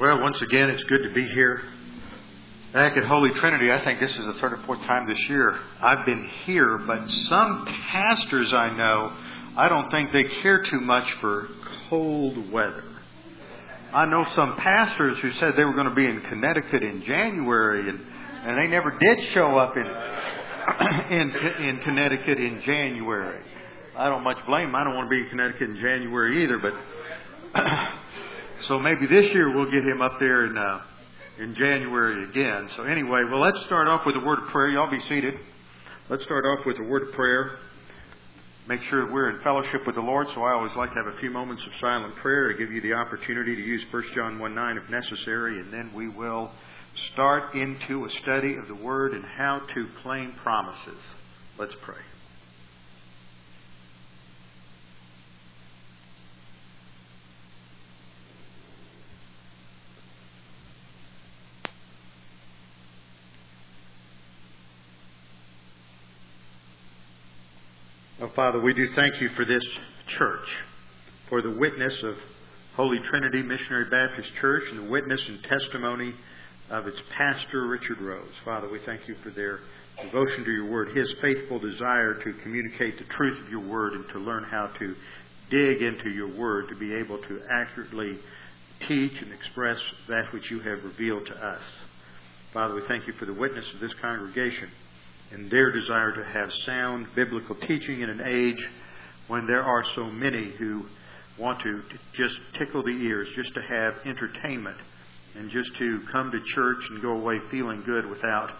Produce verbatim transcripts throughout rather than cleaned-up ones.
Well, once again, it's good to be here. Back at Holy Trinity, I think this is the third or fourth time this year I've been here, but some pastors I know, I don't think they care too much for cold weather. I know some pastors who said they were going to be in Connecticut in January, and, and they never did show up in, in in Connecticut in January. I don't much blame them. I don't want to be in Connecticut in January either, but... So maybe this year we'll get him up there in uh, in January again. So anyway, well, let's start off with a word of prayer. Y'all be seated. Let's start off with a word of prayer. Make sure we're in fellowship with the Lord. So I always like to have a few moments of silent prayer to give you the opportunity to use First John one nine if necessary. And then we will start into a study of the Word and how to claim promises. Let's pray. Father, we do thank you for this church, for the witness of Holy Trinity Missionary Baptist Church and the witness and testimony of its pastor, Richard Rose. Father, we thank you for their devotion to your word, his faithful desire to communicate the truth of your word and to learn how to dig into your word to be able to accurately teach and express that which you have revealed to us. Father, we thank you for the witness of this congregation and their desire to have sound biblical teaching in an age when there are so many who want to just tickle the ears, just to have entertainment, and just to come to church and go away feeling good without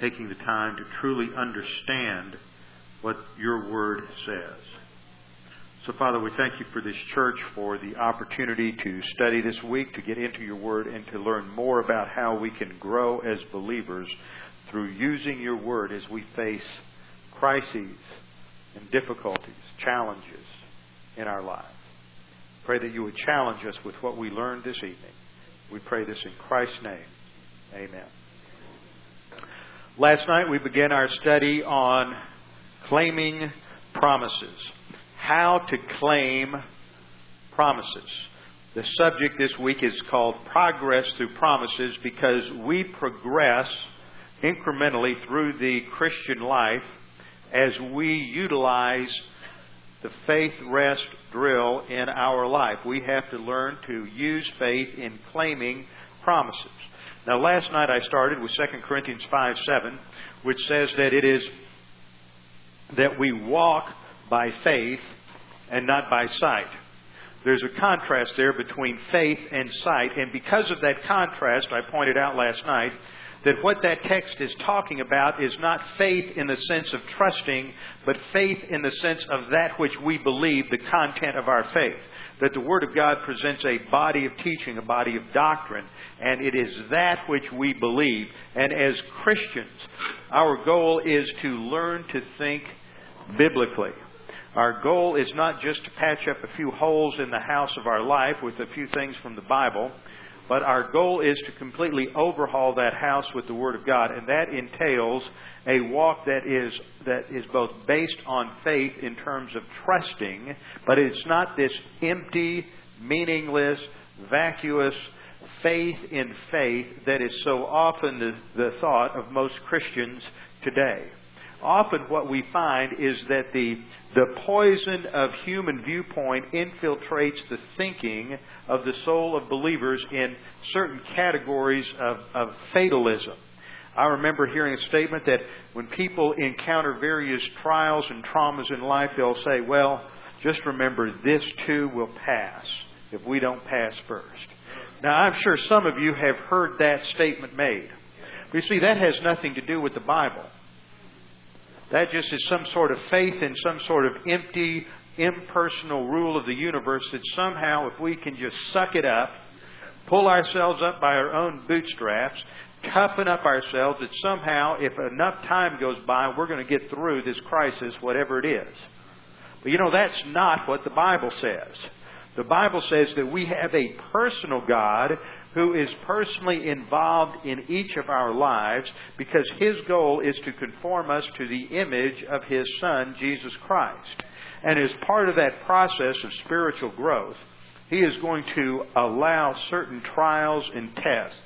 taking the time to truly understand what your word says. So, Father, we thank you for this church, for the opportunity to study this week, to get into your word, and to learn more about how we can grow as believers through using your word as we face crises and difficulties, challenges in our lives. Pray that you would challenge us with what we learned this evening. We pray this in Christ's name. Amen. Last night we began our study on claiming promises. How to claim promises. The subject this week is called Progress Through Promises, because we progress incrementally through the Christian life as we utilize the faith rest drill in our life. We have to learn to use faith in claiming promises. Now, last night I started with Second Corinthians five seven, which says that it is that we walk by faith and not by sight. There's a contrast there between faith and sight, and because of that contrast, I pointed out last night that what that text is talking about is not faith in the sense of trusting, but faith in the sense of that which we believe, the content of our faith. That the Word of God presents a body of teaching, a body of doctrine, and it is that which we believe. And as Christians, our goal is to learn to think biblically. Our goal is not just to patch up a few holes in the house of our life with a few things from the Bible, but our goal is to completely overhaul that house with the Word of God, and that entails a walk that is that is both based on faith in terms of trusting, but it's not this empty, meaningless, vacuous faith in faith that is so often the, the thought of most Christians today. Often what we find is that the, the poison of human viewpoint infiltrates the thinking of the soul of believers in certain categories of, of fatalism. I remember hearing a statement that when people encounter various trials and traumas in life, they'll say, well, just remember this too will pass if we don't pass first. Now, I'm sure some of you have heard that statement made. But you see, that has nothing to do with the Bible. That just is some sort of faith in some sort of empty, impersonal rule of the universe that somehow if we can just suck it up, pull ourselves up by our own bootstraps, toughen up ourselves, that somehow if enough time goes by, we're going to get through this crisis, whatever it is. But you know, that's not what the Bible says. The Bible says that we have a personal God who is personally involved in each of our lives, because His goal is to conform us to the image of His Son, Jesus Christ. And as part of that process of spiritual growth, He is going to allow certain trials and tests,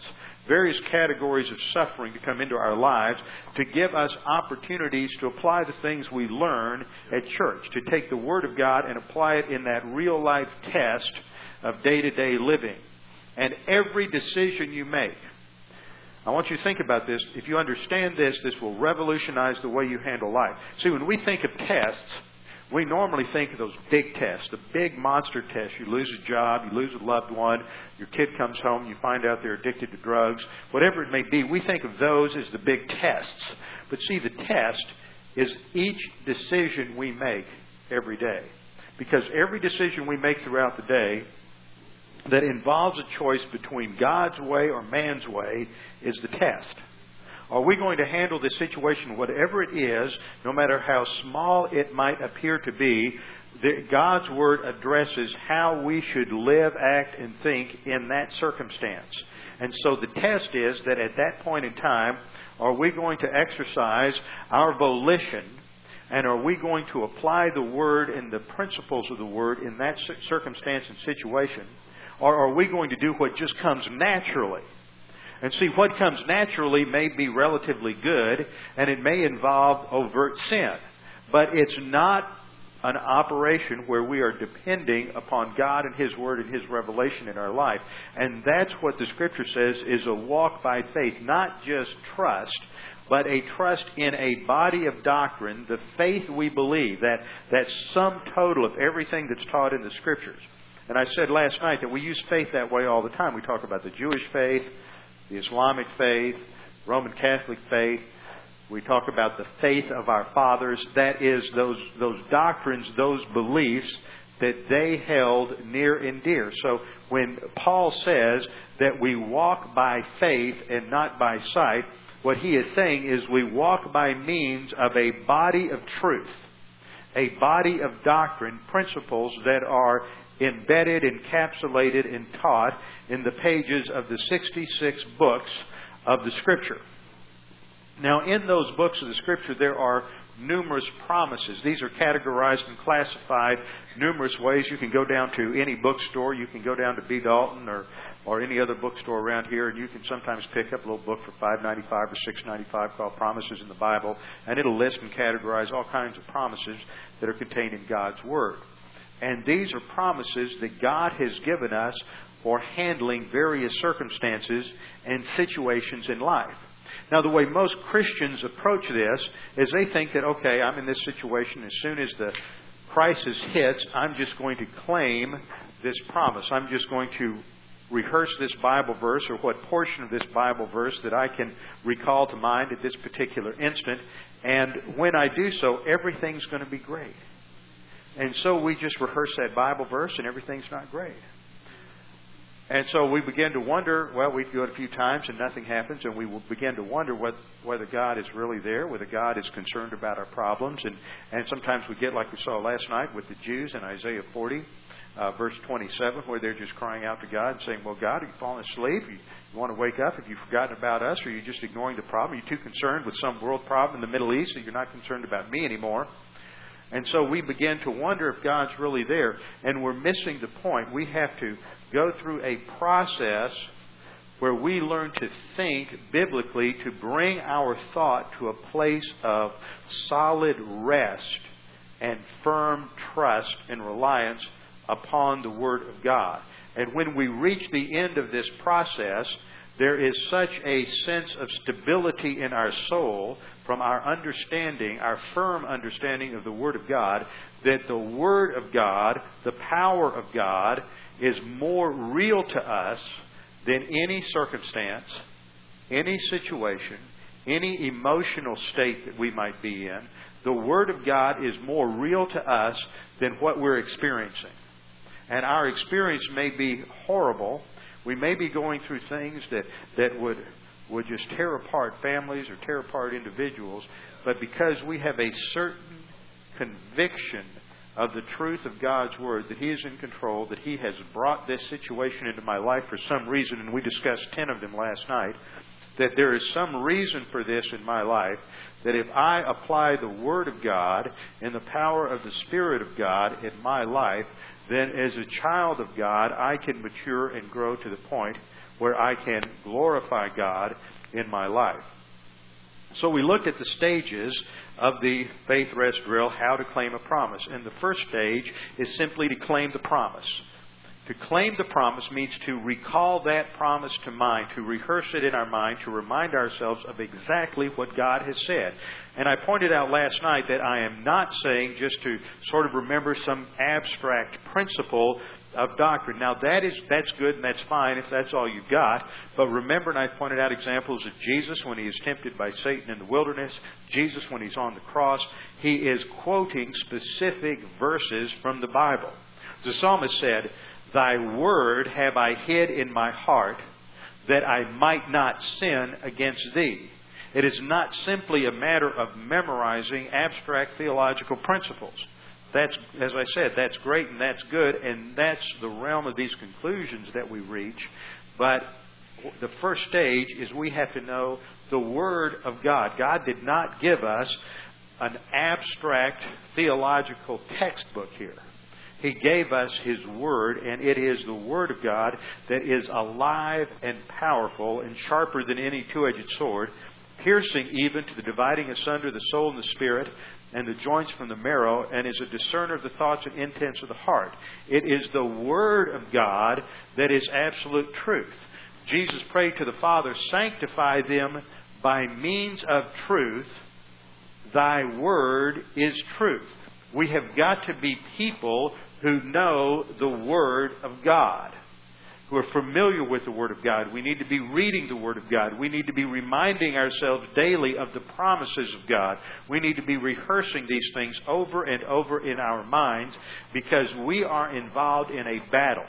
various categories of suffering to come into our lives to give us opportunities to apply the things we learn at church, to take the Word of God and apply it in that real-life test of day-to-day living. And every decision you make, I want you to think about this. If you understand this, this will revolutionize the way you handle life. See, when we think of tests, we normally think of those big tests, the big monster tests. You lose a job, you lose a loved one, your kid comes home, you find out they're addicted to drugs, whatever it may be. We think of those as the big tests. But see, the test is each decision we make every day. Because every decision we make throughout the day that involves a choice between God's way or man's way is the test. Are we going to handle this situation, whatever it is, no matter how small it might appear to be? God's Word addresses how we should live, act, and think in that circumstance. And so the test is that at that point in time, are we going to exercise our volition, and are we going to apply the Word and the principles of the Word in that circumstance and situation? Or are we going to do what just comes naturally? And see, what comes naturally may be relatively good, and it may involve overt sin. But it's not an operation where we are depending upon God and His Word and His revelation in our life. And that's what the Scripture says is a walk by faith, not just trust, but a trust in a body of doctrine, the faith we believe, that, that sum total of everything that's taught in the Scriptures. And I said last night that we use faith that way all the time. We talk about the Jewish faith, the Islamic faith, Roman Catholic faith. We talk about the faith of our fathers. That is, those those doctrines, those beliefs that they held near and dear. So when Paul says that we walk by faith and not by sight, what he is saying is we walk by means of a body of truth, a body of doctrine, principles that are embedded, encapsulated, and taught in the pages of the sixty-six books of the Scripture. Now, in those books of the Scripture, there are numerous promises. These are categorized and classified numerous ways. You can go down to any bookstore. You can go down to B. Dalton or, or any other bookstore around here, and you can sometimes pick up a little book for five ninety-five or six ninety-five called Promises in the Bible, and it'll list and categorize all kinds of promises that are contained in God's Word. And these are promises that God has given us for handling various circumstances and situations in life. Now, the way most Christians approach this is they think that, okay, I'm in this situation. As soon as the crisis hits, I'm just going to claim this promise. I'm just going to rehearse this Bible verse or what portion of this Bible verse that I can recall to mind at this particular instant. And when I do so, everything's going to be great. And so we just rehearse that Bible verse and everything's not great. And so we begin to wonder, well, we do it a few times and nothing happens, and we will begin to wonder what, whether God is really there, whether God is concerned about our problems. And, and sometimes we get like we saw last night with the Jews in Isaiah forty, uh, verse twenty-seven, where they're just crying out to God and saying, well, God, are you falling asleep? You, you want to wake up? Have you forgotten about us? Or are you just ignoring the problem? Are you too concerned with some world problem in the Middle East that you're not concerned about me anymore? And so we begin to wonder if God's really there, and we're missing the point. We have to go through a process where we learn to think biblically, to bring our thought to a place of solid rest and firm trust and reliance upon the Word of God. And when we reach the end of this process, there is such a sense of stability in our soul from our understanding, our firm understanding of the Word of God, that the Word of God, the power of God, is more real to us than any circumstance, any situation, any emotional state that we might be in. The Word of God is more real to us than what we're experiencing. And our experience may be horrible. We may be going through things that, that would... would just tear apart families or tear apart individuals. But because we have a certain conviction of the truth of God's Word, that He is in control, that He has brought this situation into my life for some reason, and we discussed ten of them last night, that there is some reason for this in my life, that if I apply the Word of God and the power of the Spirit of God in my life, then as a child of God, I can mature and grow to the point where I can glorify God in my life. So we looked at the stages of the faith rest drill, how to claim a promise. And the first stage is simply to claim the promise. To claim the promise means to recall that promise to mind, to rehearse it in our mind, to remind ourselves of exactly what God has said. And I pointed out last night that I am not saying just to sort of remember some abstract principle of doctrine. Now, that is, that's good and that's fine if that's all you've got. But remember, and I pointed out examples of Jesus when he is tempted by Satan in the wilderness, Jesus when he's on the cross, he is quoting specific verses from the Bible. The psalmist said, "Thy word have I hid in my heart, that I might not sin against thee." It is not simply a matter of memorizing abstract theological principles. That's, as I said, that's great and that's good, and that's the realm of these conclusions that we reach. But the first stage is we have to know the Word of God. God did not give us an abstract theological textbook here. He gave us His Word, and it is the Word of God that is alive and powerful and sharper than any two-edged sword, piercing even to the dividing asunder the soul and the spirit, and the joints from the marrow, and is a discerner of the thoughts and intents of the heart. It is the Word of God that is absolute truth. Jesus prayed to the Father, "Sanctify them by means of truth. Thy Word is truth." We have got to be people who know the Word of God, who are familiar with the Word of God. We need to be reading the Word of God. We need to be reminding ourselves daily of the promises of God. We need to be rehearsing these things over and over in our minds, because we are involved in a battle.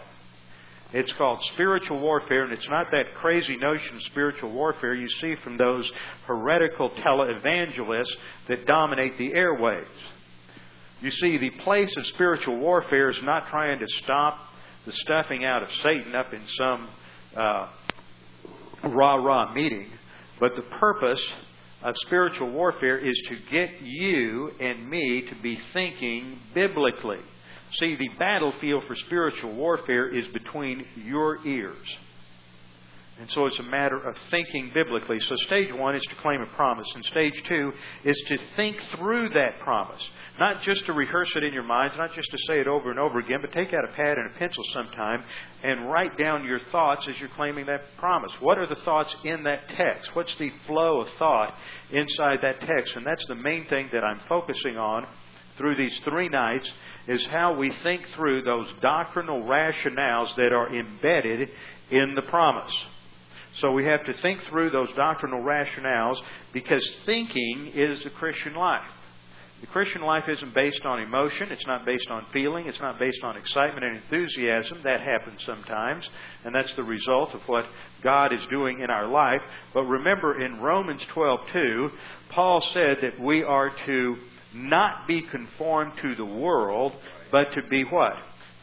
It's called spiritual warfare, and it's not that crazy notion of spiritual warfare you see from those heretical televangelists that dominate the airwaves. You see, the place of spiritual warfare is not trying to stop the stuffing out of Satan up in some uh, rah-rah meeting. But the purpose of spiritual warfare is to get you and me to be thinking biblically. See, the battlefield for spiritual warfare is between your ears. And so it's a matter of thinking biblically. So stage one is to claim a promise. And stage two is to think through that promise. Not just to rehearse it in your minds, not just to say it over and over again, but take out a pad and a pencil sometime and write down your thoughts as you're claiming that promise. What are the thoughts in that text? What's the flow of thought inside that text? And that's the main thing that I'm focusing on through these three nights, is how we think through those doctrinal rationales that are embedded in the promise. So we have to think through those doctrinal rationales, because thinking is the Christian life. The Christian life isn't based on emotion. It's not based on feeling. It's not based on excitement and enthusiasm. That happens sometimes, and that's the result of what God is doing in our life. But remember, in Romans twelve two, Paul said that we are to not be conformed to the world, but to be what?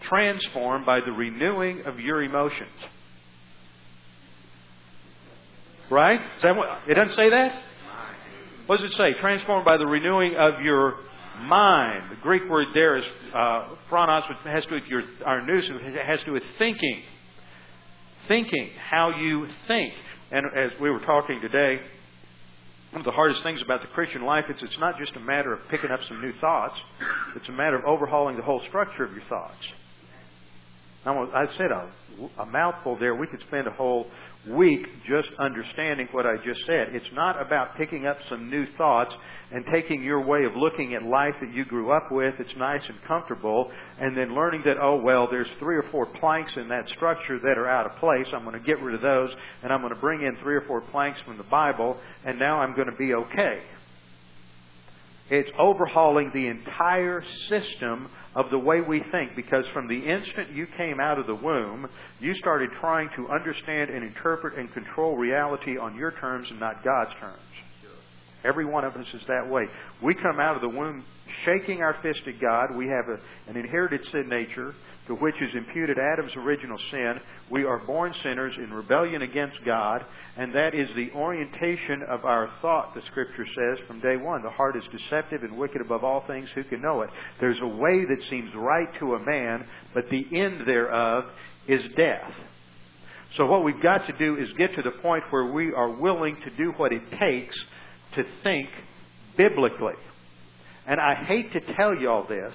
Transformed by the renewing of your emotions. Right? Is that what, it doesn't say that? What does it say? Transformed by the renewing of your mind. The Greek word there is uh, phronos, which has to do with your, our nous, has to do with thinking. Thinking, how you think. And as we were talking today, one of the hardest things about the Christian life is it's not just a matter of picking up some new thoughts. It's a matter of overhauling the whole structure of your thoughts. I said a, a mouthful there. We could spend a whole week just understanding what I just said. It's not about picking up some new thoughts and taking your way of looking at life that you grew up with. It's nice and comfortable. And then learning that, oh, well, there's three or four planks in that structure that are out of place. I'm going to get rid of those, and I'm going to bring in three or four planks from the Bible, and now I'm going to be okay. It's overhauling the entire system of the way we think, because from the instant you came out of the womb, you started trying to understand and interpret and control reality on your terms and not God's terms. Every one of us is that way. We come out of the womb shaking our fist at God. We have a, an inherited sin nature to which is imputed Adam's original sin. We are born sinners in rebellion against God, and that is the orientation of our thought, the Scripture says, from day one. The heart is deceptive and wicked above all things. Who can know it? There's a way that seems right to a man, but the end thereof is death. So what we've got to do is get to the point where we are willing to do what it takes to think biblically. And I hate to tell you all this,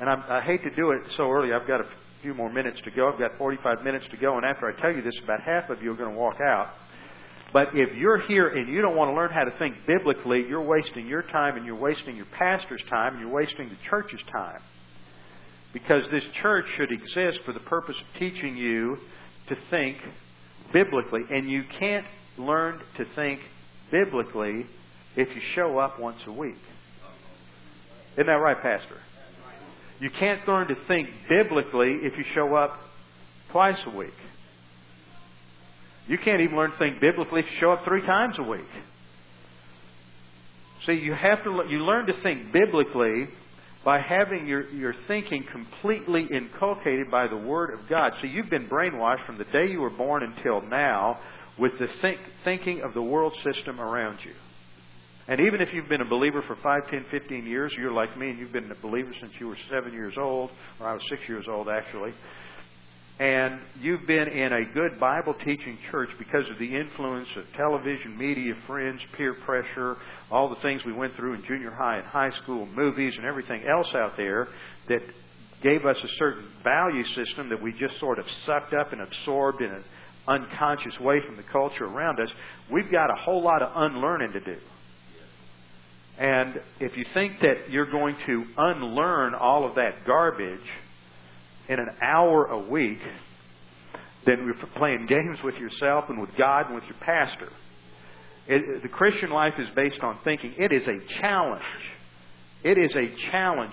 and I'm, I hate to do it so early. I've got a few more minutes to go. I've got forty-five minutes to go, and after I tell you this, about half of you are going to walk out. But if you're here and you don't want to learn how to think biblically, you're wasting your time, and you're wasting your pastor's time, and you're wasting the church's time. Because this church should exist for the purpose of teaching you to think biblically. And you can't learn to think biblically if you show up once a week. Isn't that right, Pastor? You can't learn to think biblically if you show up twice a week. You can't even learn to think biblically if you show up three times a week. See, you have to you learn to think biblically by having your, your thinking completely inculcated by the Word of God. So you've been brainwashed from the day you were born until now with the think, thinking of the world system around you. And even if you've been a believer for five, ten, fifteen years, you're like me and you've been a believer since you were seven years old, or I was six years old actually, and you've been in a good Bible-teaching church because of the influence of television, media, friends, peer pressure, all the things we went through in junior high and high school, movies and everything else out there that gave us a certain value system that we just sort of sucked up and absorbed in an unconscious way from the culture around us. We've got a whole lot of unlearning to do. And if you think that you're going to unlearn all of that garbage in an hour a week, then you're playing games with yourself and with God and with your pastor. It, the Christian life is based on thinking. It is a challenge. It is a challenge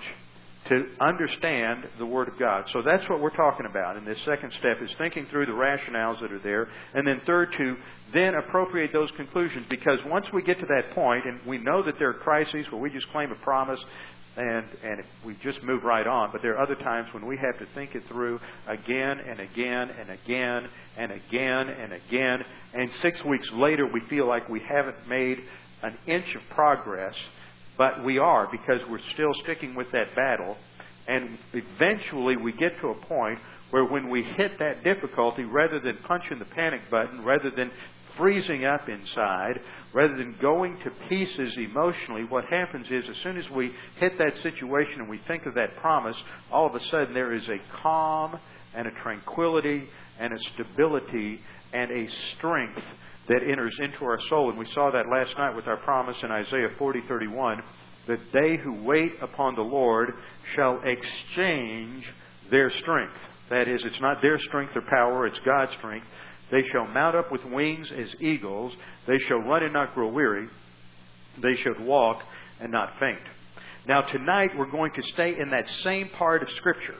to understand the Word of God. So that's what we're talking about in this second step, is thinking through the rationales that are there. And then third, to then appropriate those conclusions. Because once we get to that point, and we know that there are crises where we just claim a promise and, and we just move right on. But there are other times when we have to think it through again and again and again and again and again. And six weeks later, we feel like we haven't made an inch of progress. But we are, because we're still sticking with that battle. And eventually we get to a point where when we hit that difficulty, rather than punching the panic button, rather than freezing up inside, rather than going to pieces emotionally, what happens is as soon as we hit that situation and we think of that promise, all of a sudden there is a calm and a tranquility and a stability and a strength that enters into our soul. And we saw that last night with our promise in Isaiah forty thirty-one, that they who wait upon the Lord shall exchange their strength. That is, it's not their strength or power, it's God's strength. They shall mount up with wings as eagles. They shall run and not grow weary. They shall walk and not faint. Now tonight we're going to stay in that same part of Scripture.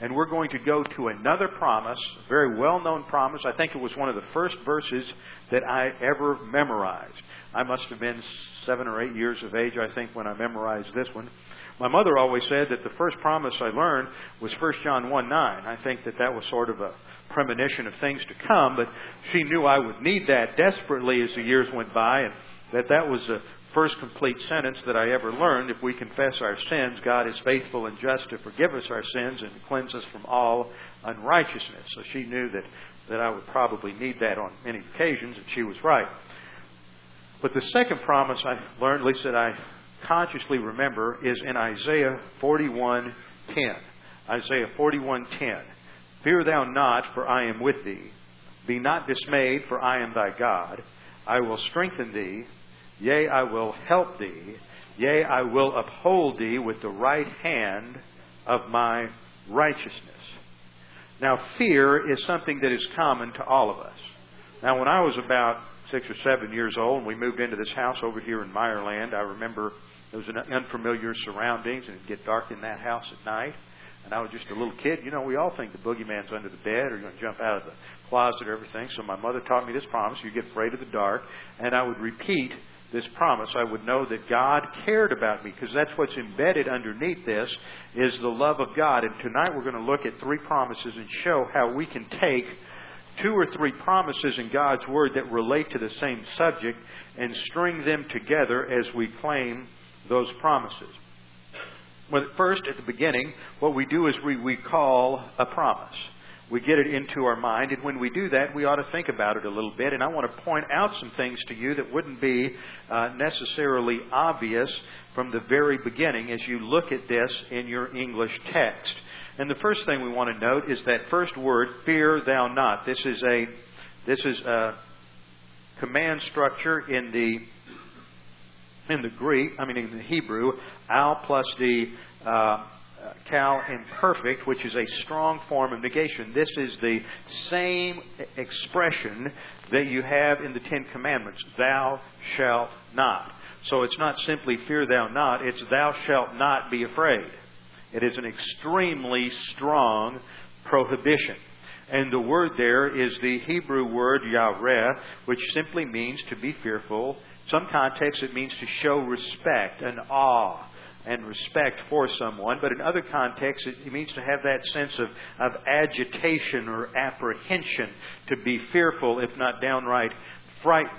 And we're going to go to another promise, a very well-known promise. I think it was one of the first verses that I ever memorized. I must have been seven or eight years of age, I think, when I memorized this one. My mother always said that the first promise I learned was First John one nine. I think that that was sort of a premonition of things to come, but she knew I would need that desperately as the years went by, and that that was a first complete sentence that I ever learned. If we confess our sins, God is faithful and just to forgive us our sins and cleanse us from all unrighteousness. So she knew that, that I would probably need that on many occasions, and she was right. But the second promise I learned, at least that I consciously remember, is in Isaiah forty-one ten. Isaiah forty-one ten. Fear thou not, for I am with thee. Be not dismayed, for I am thy God. I will strengthen thee. Yea, I will help thee. Yea, I will uphold thee with the right hand of my righteousness. Now, fear is something that is common to all of us. Now, when I was about six or seven years old and we moved into this house over here in Meyerland, I remember it was an unfamiliar surroundings and it would get dark in that house at night. And I was just a little kid. You know, we all think the boogeyman's under the bed or you're going to jump out of the closet or everything. So my mother taught me this promise, you get afraid of the dark. And I would repeat this promise, I would know that God cared about me, because that's what's embedded underneath this is the love of God. And tonight we're going to look at three promises and show how we can take two or three promises in God's Word that relate to the same subject and string them together as we claim those promises. Well, first, at the beginning, what we do is we, we call a promise. We get it into our mind, and when we do that, we ought to think about it a little bit. And I want to point out some things to you that wouldn't be uh, necessarily obvious from the very beginning as you look at this in your English text. And the first thing we want to note is that first word, fear thou not. This is a, this is a command structure in the, in the Greek, I mean in the Hebrew, al plus the... Uh, Cal imperfect, which is a strong form of negation. This is the same expression that you have in the Ten Commandments. Thou shalt not. So it's not simply fear thou not. It's thou shalt not be afraid. It is an extremely strong prohibition. And the word there is the Hebrew word yareh, which simply means to be fearful. In some contexts it means to show respect, an awe and respect for someone, but in other contexts it means to have that sense of, of agitation or apprehension, to be fearful if not downright frightened.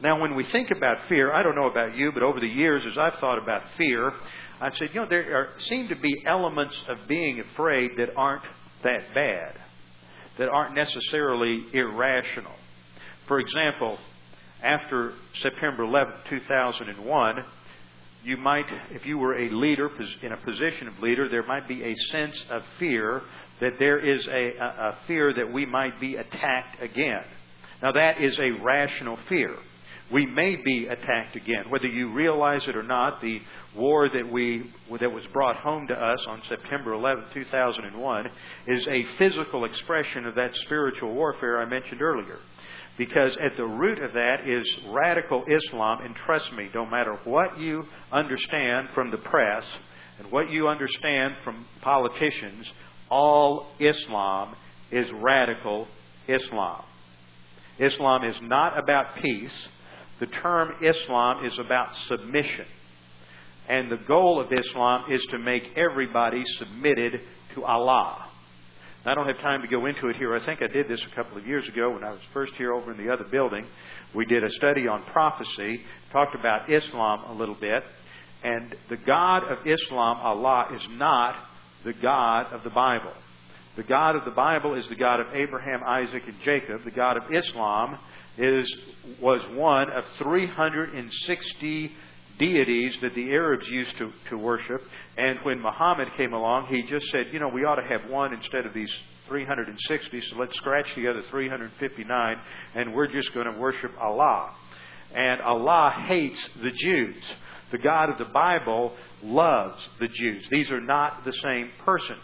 Now when we think about fear, I don't know about you, but over the years as I've thought about fear, I've said, you know, there are, seem to be elements of being afraid that aren't that bad, that aren't necessarily irrational. For example, after September eleventh, two thousand one, you might, if you were a leader, in a position of leader, there might be a sense of fear that there is a, a, a fear that we might be attacked again. Now that is a rational fear. We may be attacked again. Whether you realize it or not, the war that we that was brought home to us on September eleventh, two thousand one is a physical expression of that spiritual warfare I mentioned earlier. Because at the root of that is radical Islam, and trust me, no matter what you understand from the press and what you understand from politicians, all Islam is radical Islam. Islam is not about peace. The term Islam is about submission. And the goal of Islam is to make everybody submitted to Allah. I don't have time to go into it here. I think I did this a couple of years ago when I was first here over in the other building. We did a study on prophecy, talked about Islam a little bit. And the God of Islam, Allah, is not the God of the Bible. The God of the Bible is the God of Abraham, Isaac, and Jacob. The God of Islam is was one of three hundred sixty deities that the Arabs used to, to worship. And when Muhammad came along, he just said, you know, we ought to have one instead of these three hundred sixty, so let's scratch the other three hundred fifty-nine, and we're just going to worship Allah. And Allah hates the Jews. The God of the Bible loves the Jews. These are not the same person.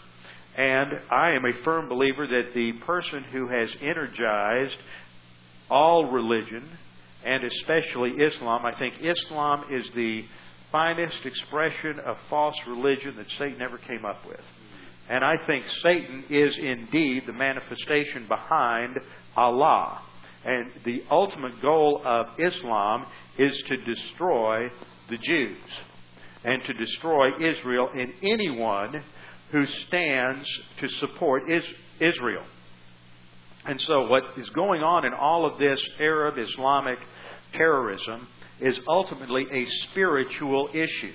And I am a firm believer that the person who has energized all religion, and especially Islam, I think Islam is the finest expression of false religion that Satan ever came up with. And I think Satan is indeed the manifestation behind Allah. And the ultimate goal of Islam is to destroy the Jews and to destroy Israel and anyone who stands to support Israel. And so what is going on in all of this Arab Islamic terrorism is ultimately a spiritual issue.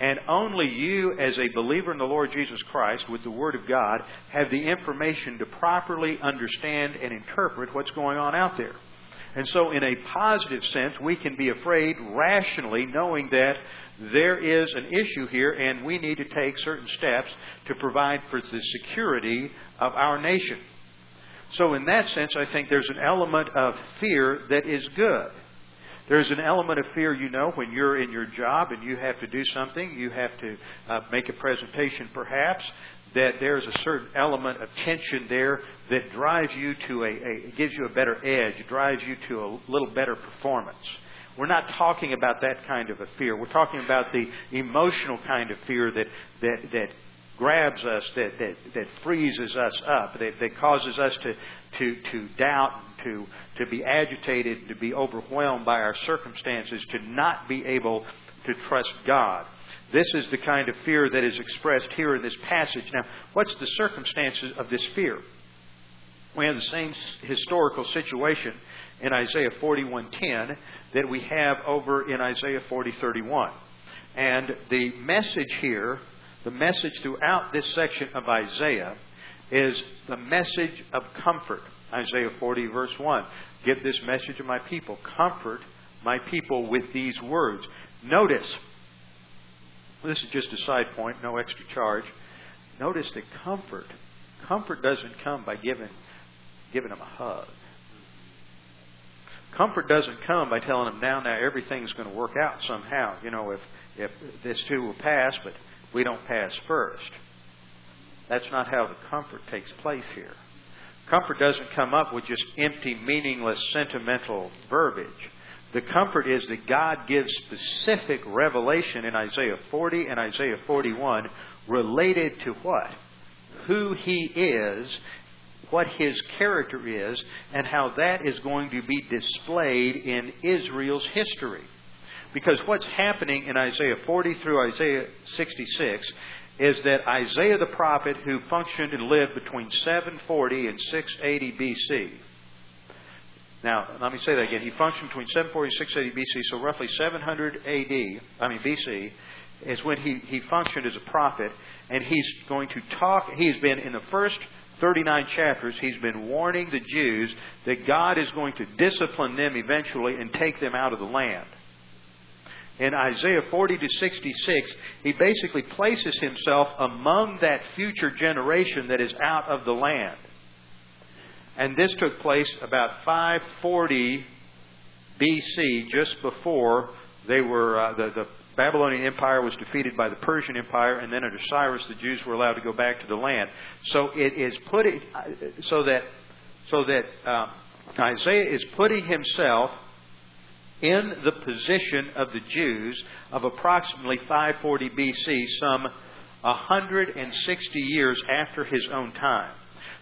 And only you, as a believer in the Lord Jesus Christ, with the Word of God, have the information to properly understand and interpret what's going on out there. And so in a positive sense, we can be afraid rationally, knowing that there is an issue here and we need to take certain steps to provide for the security of our nation. So in that sense, I think there's an element of fear that is good. There's an element of fear, you know, when you're in your job and you have to do something, you have to uh, make a presentation perhaps, that there's a certain element of tension there that drives you to a, a gives you a better edge, drives you to a little better performance. We're not talking about that kind of a fear. We're talking about the emotional kind of fear that that that grabs us, that that, that freezes us up, that, that causes us to, to, to doubt, to, to be agitated, to be overwhelmed by our circumstances, to not be able to trust God. This is the kind of fear that is expressed here in this passage. Now, what's the circumstances of this fear? We have the same historical situation in Isaiah forty-one ten that we have over in Isaiah forty thirty-one. And the message here, the message throughout this section of Isaiah, is the message of comfort. Isaiah forty verse one. Give this message to my people. Comfort my people with these words. Notice, this is just a side point, no extra charge. Notice that comfort, comfort doesn't come by giving giving them a hug. Comfort doesn't come by telling them, now, now, everything's going to work out somehow. You know, if, if this too will pass, but we don't pass first. That's not how the comfort takes place here. Comfort doesn't come up with just empty, meaningless, sentimental verbiage. The comfort is that God gives specific revelation in Isaiah forty and Isaiah forty-one related to what? Who He is, what His character is, and how that is going to be displayed in Israel's history. Because what's happening in Isaiah forty through Isaiah sixty-six is that Isaiah the prophet, who functioned and lived between seven forty and six eighty B C. Now, let me say that again. He functioned between seven forty and six eighty B C, so roughly seven hundred A D, I mean B C, is when he, he functioned as a prophet, and he's going to talk. He's been in the first thirty-nine chapters, he's been warning the Jews that God is going to discipline them eventually and take them out of the land. In Isaiah forty to sixty-six, he basically places himself among that future generation that is out of the land. And this took place about five forty B C, just before they were uh, the, the Babylonian Empire was defeated by the Persian Empire, and then under Cyrus, the Jews were allowed to go back to the land. So it is put so that so that uh, Isaiah is putting himself in the position of the Jews of approximately five forty B C, some one hundred sixty years after his own time.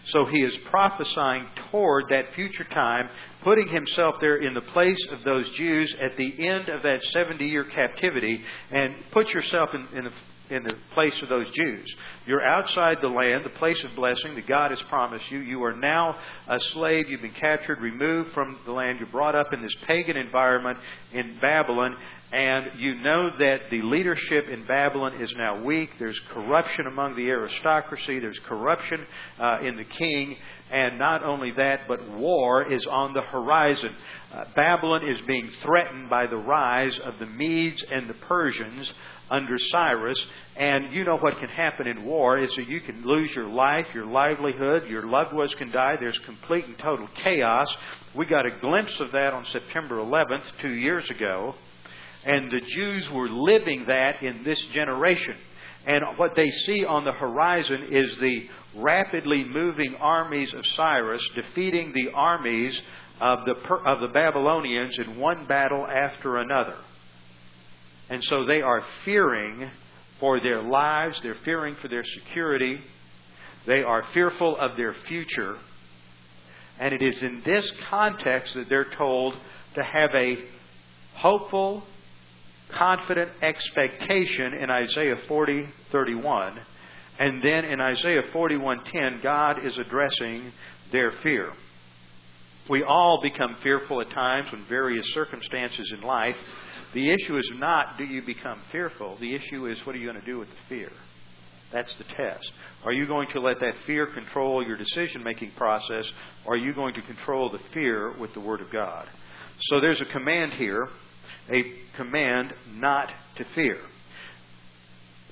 So he is prophesying toward that future time, putting himself there in the place of those Jews at the end of that seventy-year captivity. And put yourself in, in, the, in the place of those Jews. You're outside the land, the place of blessing that God has promised you. You are now a slave. You've been captured, removed from the land. You're brought up in this pagan environment in Babylon. And you know that the leadership in Babylon is now weak. There's corruption among the aristocracy. There's corruption uh, in the king. And not only that, but war is on the horizon. Uh, Babylon is being threatened by the rise of the Medes and the Persians under Cyrus. And you know what can happen in war is that you can lose your life, your livelihood, your loved ones can die. There's complete and total chaos. We got a glimpse of that on September eleventh, two years ago. And the Jews were living that in this generation. And what they see on the horizon is the rapidly moving armies of Cyrus defeating the armies of the of the Babylonians in one battle after another. And so they are fearing for their lives. They're fearing for their security. They are fearful of their future. And it is in this context that they're told to have a hopeful, confident expectation in Isaiah forty thirty-one, and then in Isaiah forty-one ten, God is addressing their fear. We all become fearful at times in various circumstances in life. The issue is not, do you become fearful? The issue is, what are you going to do with the fear? That's the test. Are you going to let that fear control your decision-making process, or are you going to control the fear with the Word of God? So there's a command here. A command not to fear.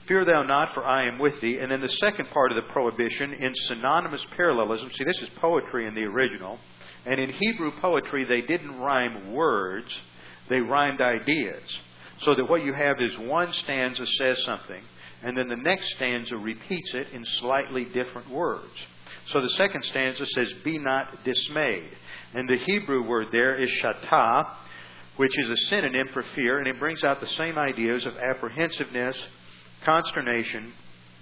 Fear thou not, for I am with thee. And then the second part of the prohibition in synonymous parallelism. See, this is poetry in the original. And in Hebrew poetry, they didn't rhyme words. They rhymed ideas. So that what you have is one stanza says something, and then the next stanza repeats it in slightly different words. So the second stanza says, be not dismayed. And the Hebrew word there is shatah, which is a synonym for fear, and it brings out the same ideas of apprehensiveness, consternation,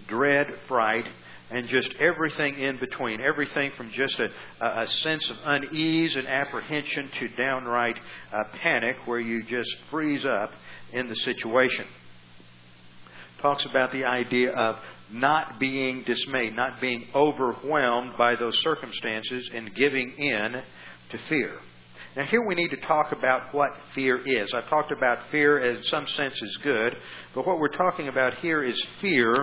dread, fright, and just everything in between. Everything from just a, a sense of unease and apprehension to downright uh, panic, where you just freeze up in the situation. Talks about the idea of not being dismayed, not being overwhelmed by those circumstances and giving in to fear. Now here we need to talk about what fear is. I talked about fear as in some sense is good, but what we're talking about here is fear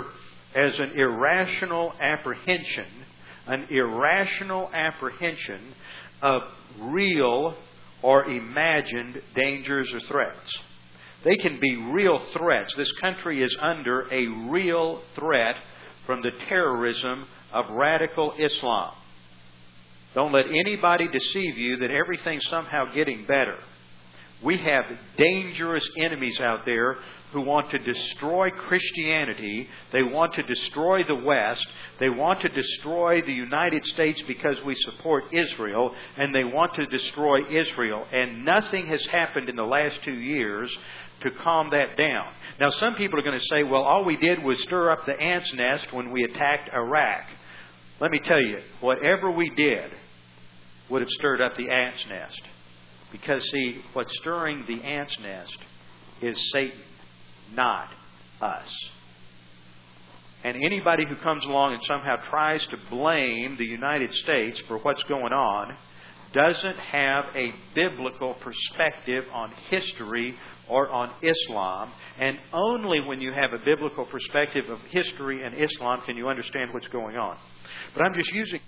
as an irrational apprehension, an irrational apprehension of real or imagined dangers or threats. They can be real threats. This country is under a real threat from the terrorism of radical Islam. Don't let anybody deceive you that everything's somehow getting better. We have dangerous enemies out there who want to destroy Christianity. They want to destroy the West. They want to destroy the United States because we support Israel, and they want to destroy Israel. And nothing has happened in the last two years to calm that down. Now, some people are going to say, well, all we did was stir up the ant's nest when we attacked Iraq. Let me tell you, whatever we did would have stirred up the ant's nest. Because, see, what's stirring the ant's nest is Satan, not us. And anybody who comes along and somehow tries to blame the United States for what's going on doesn't have a biblical perspective on history or on Islam. And only when you have a biblical perspective of history and Islam can you understand what's going on. But I'm just using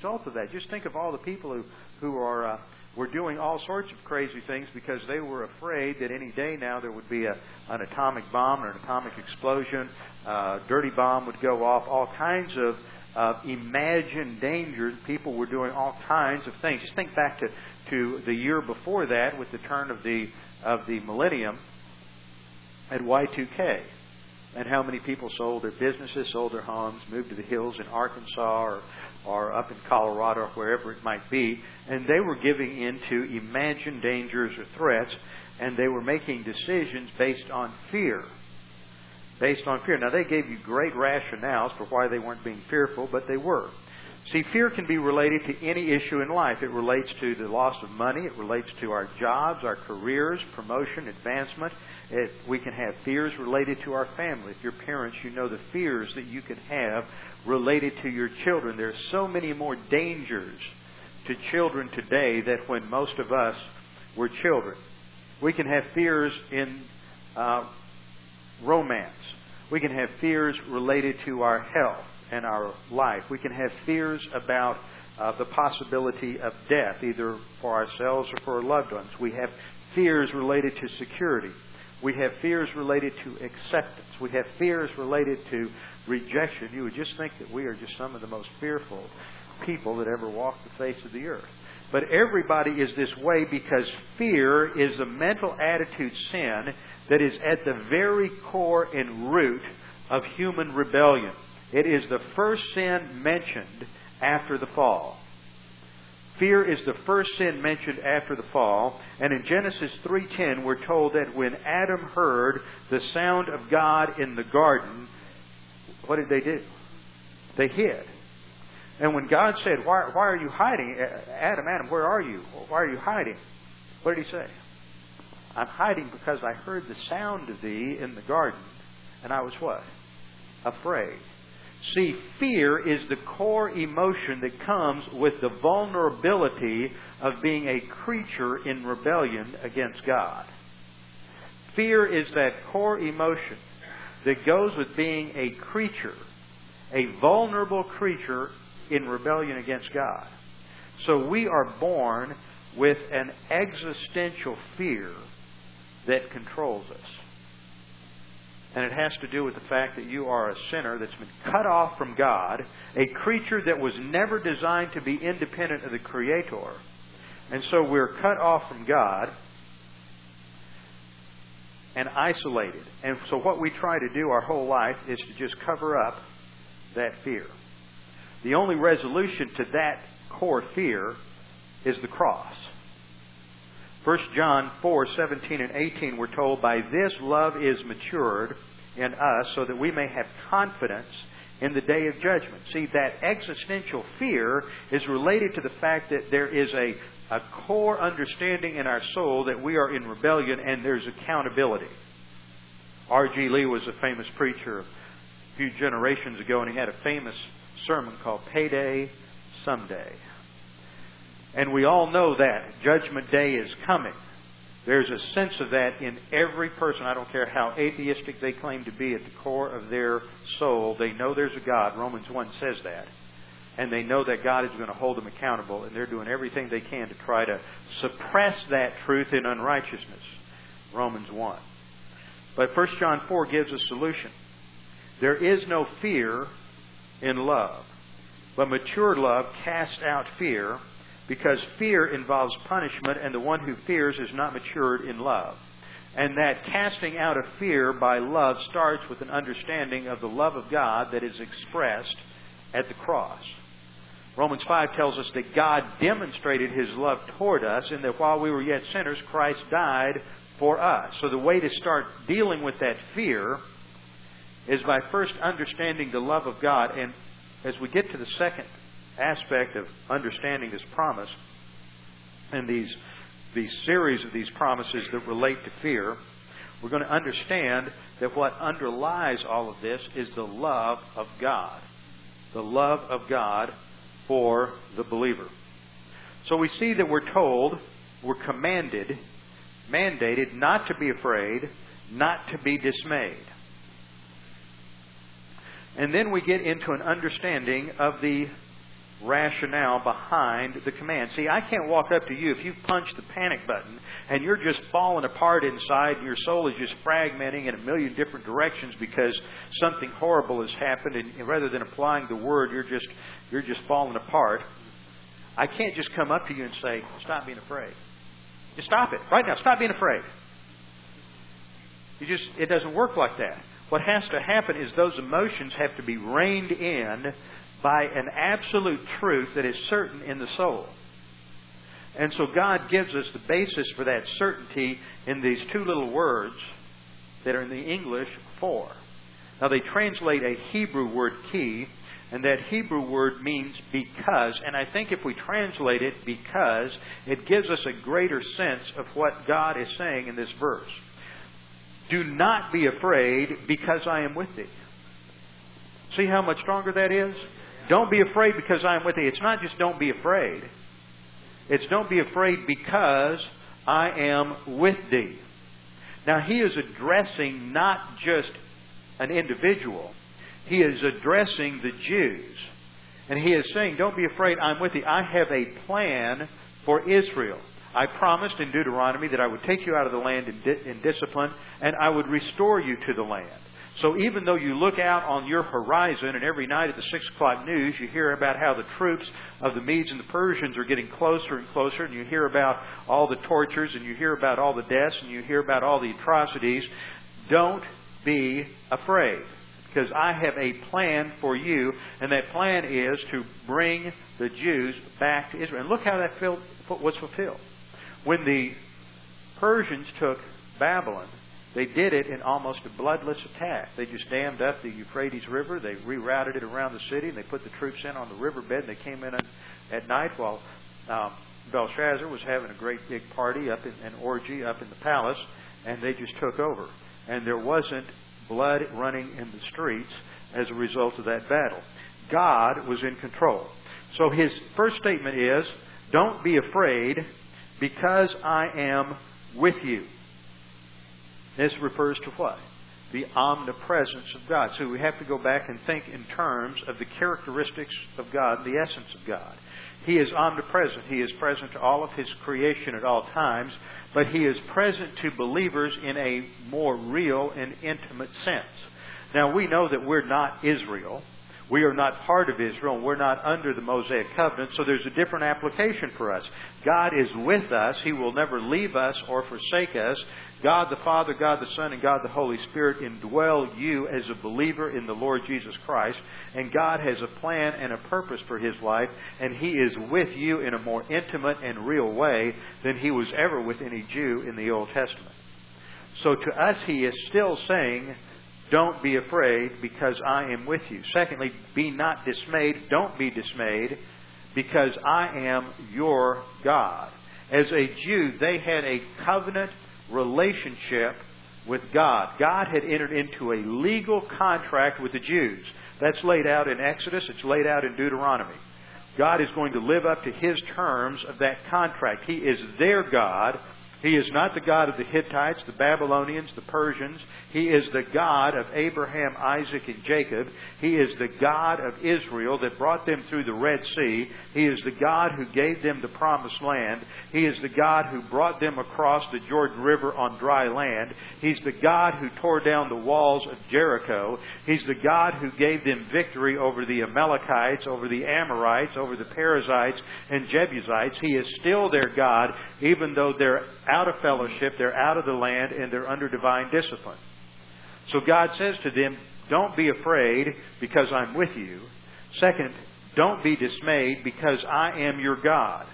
the result of that. Just think of all the people who, who are... Uh, We're doing all sorts of crazy things because they were afraid that any day now there would be a, an atomic bomb or an atomic explosion. Uh, dirty bomb would go off. All kinds of uh, imagined dangers. People were doing all kinds of things. Just think back to, to the year before that with the turn of the, of the millennium at Y two K. And how many people sold their businesses, sold their homes, moved to the hills in Arkansas or, or up in Colorado or wherever it might be. And they were giving in to imagined dangers or threats. And they were making decisions based on fear. Based on fear. Now, they gave you great rationales for why they weren't being fearful, but they were. See, fear can be related to any issue in life. It relates to the loss of money. It relates to our jobs, our careers, promotion, advancement. It, we can have fears related to our family. If your parents, you know the fears that you can have related to your children. There are so many more dangers to children today than when most of us were children. We can have fears in uh, romance. We can have fears related to our health and our life. We can have fears about uh, the possibility of death, either for ourselves or for our loved ones. We have fears related to security. We have fears related to acceptance. We have fears related to rejection. You would just think that we are just some of the most fearful people that ever walked the face of the earth. But everybody is this way because fear is a mental attitude sin that is at the very core and root of human rebellion. It is the first sin mentioned after the fall. Fear is the first sin mentioned after the fall. And in Genesis three ten, we're told that when Adam heard the sound of God in the garden, what did they do? They hid. And when God said, why, why are you hiding? Adam, Adam, where are you? Why are you hiding? What did he say? I'm hiding because I heard the sound of thee in the garden, and I was what? Afraid. See, fear is the core emotion that comes with the vulnerability of being a creature in rebellion against God. Fear is that core emotion that goes with being a creature, a vulnerable creature in rebellion against God. So we are born with an existential fear that controls us. And it has to do with the fact that you are a sinner that's been cut off from God, a creature that was never designed to be independent of the Creator. And so we're cut off from God and isolated. And so what we try to do our whole life is to just cover up that fear. The only resolution to that core fear is the cross. First John four seventeen and eighteen, we're told, by this love is matured in us so that we may have confidence in the day of judgment. See, that existential fear is related to the fact that there is a, a core understanding in our soul that we are in rebellion and there's accountability. R G. Lee was a famous preacher a few generations ago, and he had a famous sermon called Payday Someday. And we all know that Judgment Day is coming. There's a sense of that in every person. I don't care how atheistic they claim to be, at the core of their soul, they know there's a God. Romans one says that. And they know that God is going to hold them accountable, and they're doing everything they can to try to suppress that truth in unrighteousness. Romans one. But First John four gives a solution. There is no fear in love, but mature love casts out fear, because fear involves punishment, and the one who fears is not matured in love. And that casting out of fear by love starts with an understanding of the love of God that is expressed at the cross. Romans five tells us that God demonstrated His love toward us in that while we were yet sinners, Christ died for us. So the way to start dealing with that fear is by first understanding the love of God. And as we get to the second aspect of understanding this promise and these these series of these promises that relate to fear, we're going to understand that what underlies all of this is the love of God. The love of God for the believer. So we see that we're told, we're commanded, mandated not to be afraid, not to be dismayed. And then we get into an understanding of the rationale behind the command. See, I can't walk up to you if you punch the panic button and you're just falling apart inside and your soul is just fragmenting in a million different directions because something horrible has happened, and rather than applying the word, you're just you're just falling apart. I can't just come up to you and say, "Stop being afraid. Just stop it right now. Stop being afraid." You just it doesn't work like that. What has to happen is those emotions have to be reined in by an absolute truth that is certain in the soul. And so God gives us the basis for that certainty in these two little words that are in the English, for. Now they translate a Hebrew word, ki, and that Hebrew word means because. And I think if we translate it because, it gives us a greater sense of what God is saying in this verse. Do not be afraid, because I am with thee. See how much stronger that is? Don't be afraid, because I am with thee. It's not just don't be afraid. It's don't be afraid because I am with thee. Now, he is addressing not just an individual. He is addressing the Jews. And he is saying, don't be afraid, I'm with thee. I have a plan for Israel. I promised in Deuteronomy that I would take you out of the land in, di- in discipline, and I would restore you to the land. So even though you look out on your horizon and every night at the six o'clock news you hear about how the troops of the Medes and the Persians are getting closer and closer, and you hear about all the tortures, and you hear about all the deaths, and you hear about all the atrocities, don't be afraid, because I have a plan for you, and that plan is to bring the Jews back to Israel. And look how that was fulfilled. When the Persians took Babylon, they did it in almost a bloodless attack. They just dammed up the Euphrates River. They rerouted it around the city, and they put the troops in on the riverbed. They came in at night while um, Belshazzar was having a great big party, up in, an orgy up in the palace, and they just took over. And there wasn't blood running in the streets as a result of that battle. God was in control. So his first statement is, don't be afraid, because I am with you. This refers to what? The omnipresence of God. So we have to go back and think in terms of the characteristics of God, the essence of God. He is omnipresent. He is present to all of His creation at all times, but He is present to believers in a more real and intimate sense. Now, we know that we're not Israel. We are not part of Israel, and we're not under the Mosaic Covenant, so there's a different application for us. God is with us. He will never leave us or forsake us. God the Father, God the Son, and God the Holy Spirit indwell you as a believer in the Lord Jesus Christ, and God has a plan and a purpose for His life, and He is with you in a more intimate and real way than He was ever with any Jew in the Old Testament. So to us, He is still saying, Don't be afraid, because I am with you. Secondly, be not dismayed. Don't be dismayed, because I am your God. As a Jew, they had a covenant relationship with God. God had entered into a legal contract with the Jews. That's laid out in Exodus. It's laid out in Deuteronomy. God is going to live up to His terms of that contract. He is their God. He is not the God of the Hittites, the Babylonians, the Persians. He is the God of Abraham, Isaac, and Jacob. He is the God of Israel that brought them through the Red Sea. He is the God who gave them the Promised Land. He is the God who brought them across the Jordan River on dry land. He's the God who tore down the walls of Jericho. He's the God who gave them victory over the Amalekites, over the Amorites, over the Perizzites, and Jebusites. He is still their God, even though they're out of fellowship, they're out of the land, and they're under divine discipline. So God says to them, don't be afraid, because I'm with you. Second, don't be dismayed, because I am your God.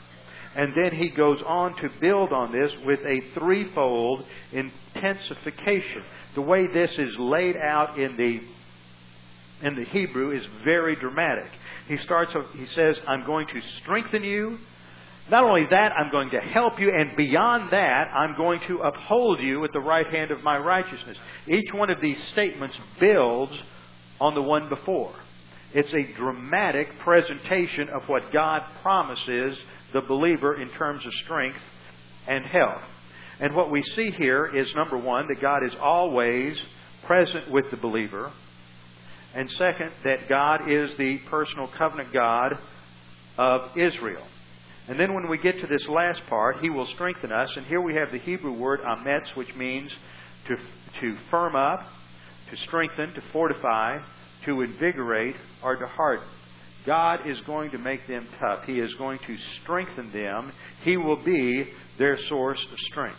And then He goes on to build on this with a threefold intensification. The way this is laid out in the, in the Hebrew is very dramatic. He starts, he says, I'm going to strengthen you. Not only that, I'm going to help you, and beyond that, I'm going to uphold you with the right hand of my righteousness. Each one of these statements builds on the one before. It's a dramatic presentation of what God promises the believer in terms of strength and health. And what we see here is, number one, that God is always present with the believer. And second, that God is the personal covenant God of Israel. And then when we get to this last part, He will strengthen us. And here we have the Hebrew word ametz, which means to, to firm up, to strengthen, to fortify, to invigorate, or to harden. God is going to make them tough. He is going to strengthen them. He will be their source of strength.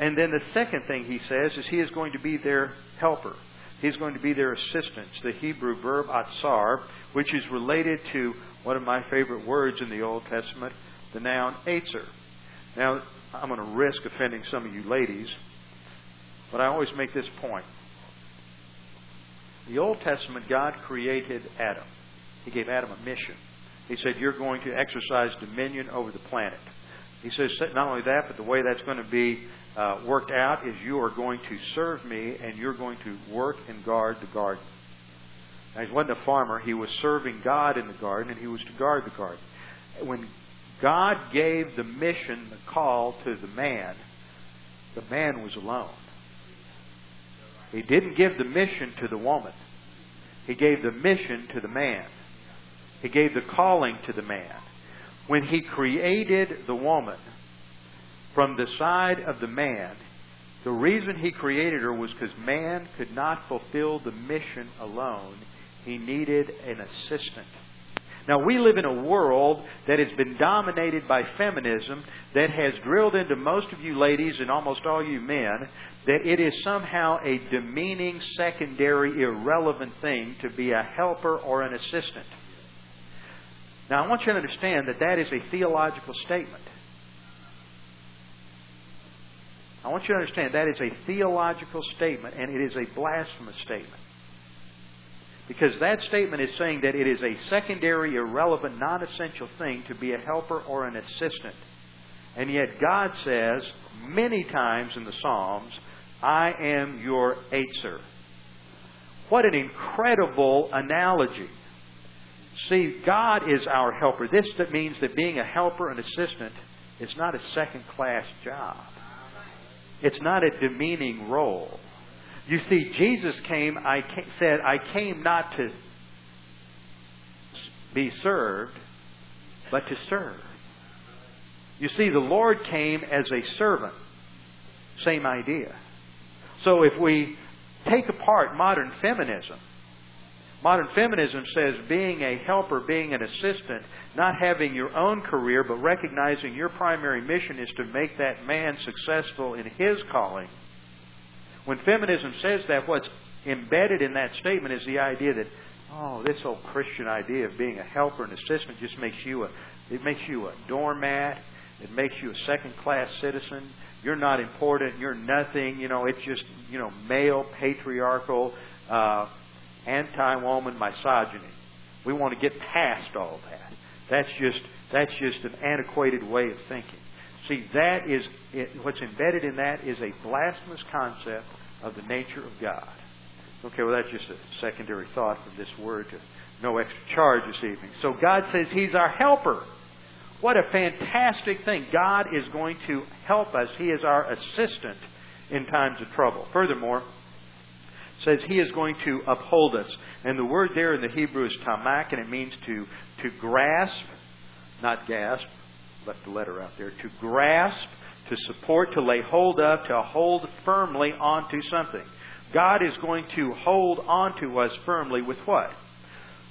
And then the second thing He says is He is going to be their helper. He's going to be their assistance. The Hebrew verb atzar, which is related to one of my favorite words in the Old Testament, the noun atzer. Now, I'm going to risk offending some of you ladies, but I always make this point. The Old Testament, God created Adam. He gave Adam a mission. He said, you're going to exercise dominion over the planet. He says, not only that, but the way that's going to be uh, worked out is you are going to serve me and you're going to work and guard the garden. Now, he wasn't a farmer. He was serving God in the garden, and he was to guard the garden. When God gave the mission, the call to the man, the man was alone. He didn't give the mission to the woman. He gave the mission to the man. He gave the calling to the man. When He created the woman from the side of the man, the reason He created her was because man could not fulfill the mission alone. He needed an assistant. Now, we live in a world that has been dominated by feminism that has drilled into most of you ladies and almost all you men that it is somehow a demeaning, secondary, irrelevant thing to be a helper or an assistant. Now, I want you to understand that that is a theological statement. I want you to understand that is a theological statement, and it is a blasphemous statement. Because that statement is saying that it is a secondary, irrelevant, non-essential thing to be a helper or an assistant. And yet God says many times in the Psalms, I am your Atzer. What an incredible analogy. See, God is our helper. This that means that being a helper and assistant is not a second-class job. It's not a demeaning role. You see, Jesus came, I came, said, I came not to be served, but to serve. You see, the Lord came as a servant. Same idea. So if we take apart modern feminism, modern feminism says being a helper, being an assistant, not having your own career, but recognizing your primary mission is to make that man successful in his calling. When feminism says that, what's embedded in that statement is the idea that, oh, this old Christian idea of being a helper and assistant just makes you a, it makes you a doormat. It makes you a second-class citizen. You're not important. You're nothing. You know, it's just, you know, male, patriarchal, uh, anti-woman misogyny. We want to get past all that. That's just that's just an antiquated way of thinking. See, that is it, what's embedded in that is a blasphemous concept of the nature of God. Okay, well, that's just a secondary thought from this word to no extra charge this evening. So God says He's our helper. What a fantastic thing. God is going to help us. He is our assistant in times of trouble. Furthermore, it says He is going to uphold us. And the word there in the Hebrew is tamak, and it means to, to grasp, not gasp, left the letter out there, to grasp, to support, to lay hold of, to hold firmly onto something. God is going to hold onto us firmly with what?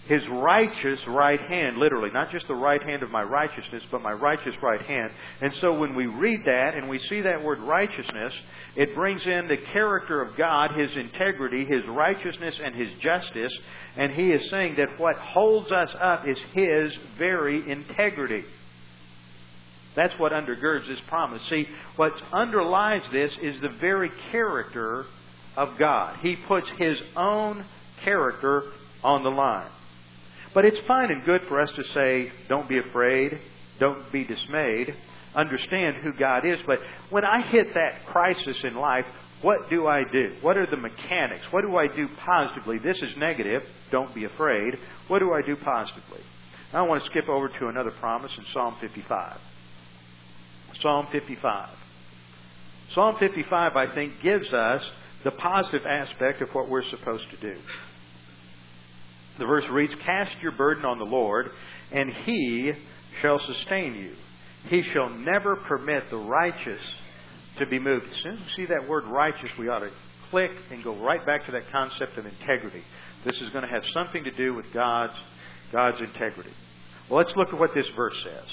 His righteous right hand, literally. Not just the right hand of my righteousness, but my righteous right hand. And so when we read that and we see that word righteousness, it brings in the character of God, His integrity, His righteousness, and His justice. And He is saying that what holds us up is His very integrity. That's what undergirds this promise. See, what underlies this is the very character of God. He puts His own character on the line. But it's fine and good for us to say, don't be afraid, don't be dismayed, understand who God is. But when I hit that crisis in life, what do I do? What are the mechanics? What do I do positively? This is negative, don't be afraid. What do I do positively? I want to skip over to another promise in Psalm fifty-five. Psalm fifty-five. Psalm fifty-five, I think, gives us the positive aspect of what we're supposed to do. The verse reads, "Cast your burden on the Lord, and He shall sustain you. He shall never permit the righteous to be moved." As soon as we see that word righteous, we ought to click and go right back to that concept of integrity. This is going to have something to do with God's, God's integrity. Well, let's look at what this verse says.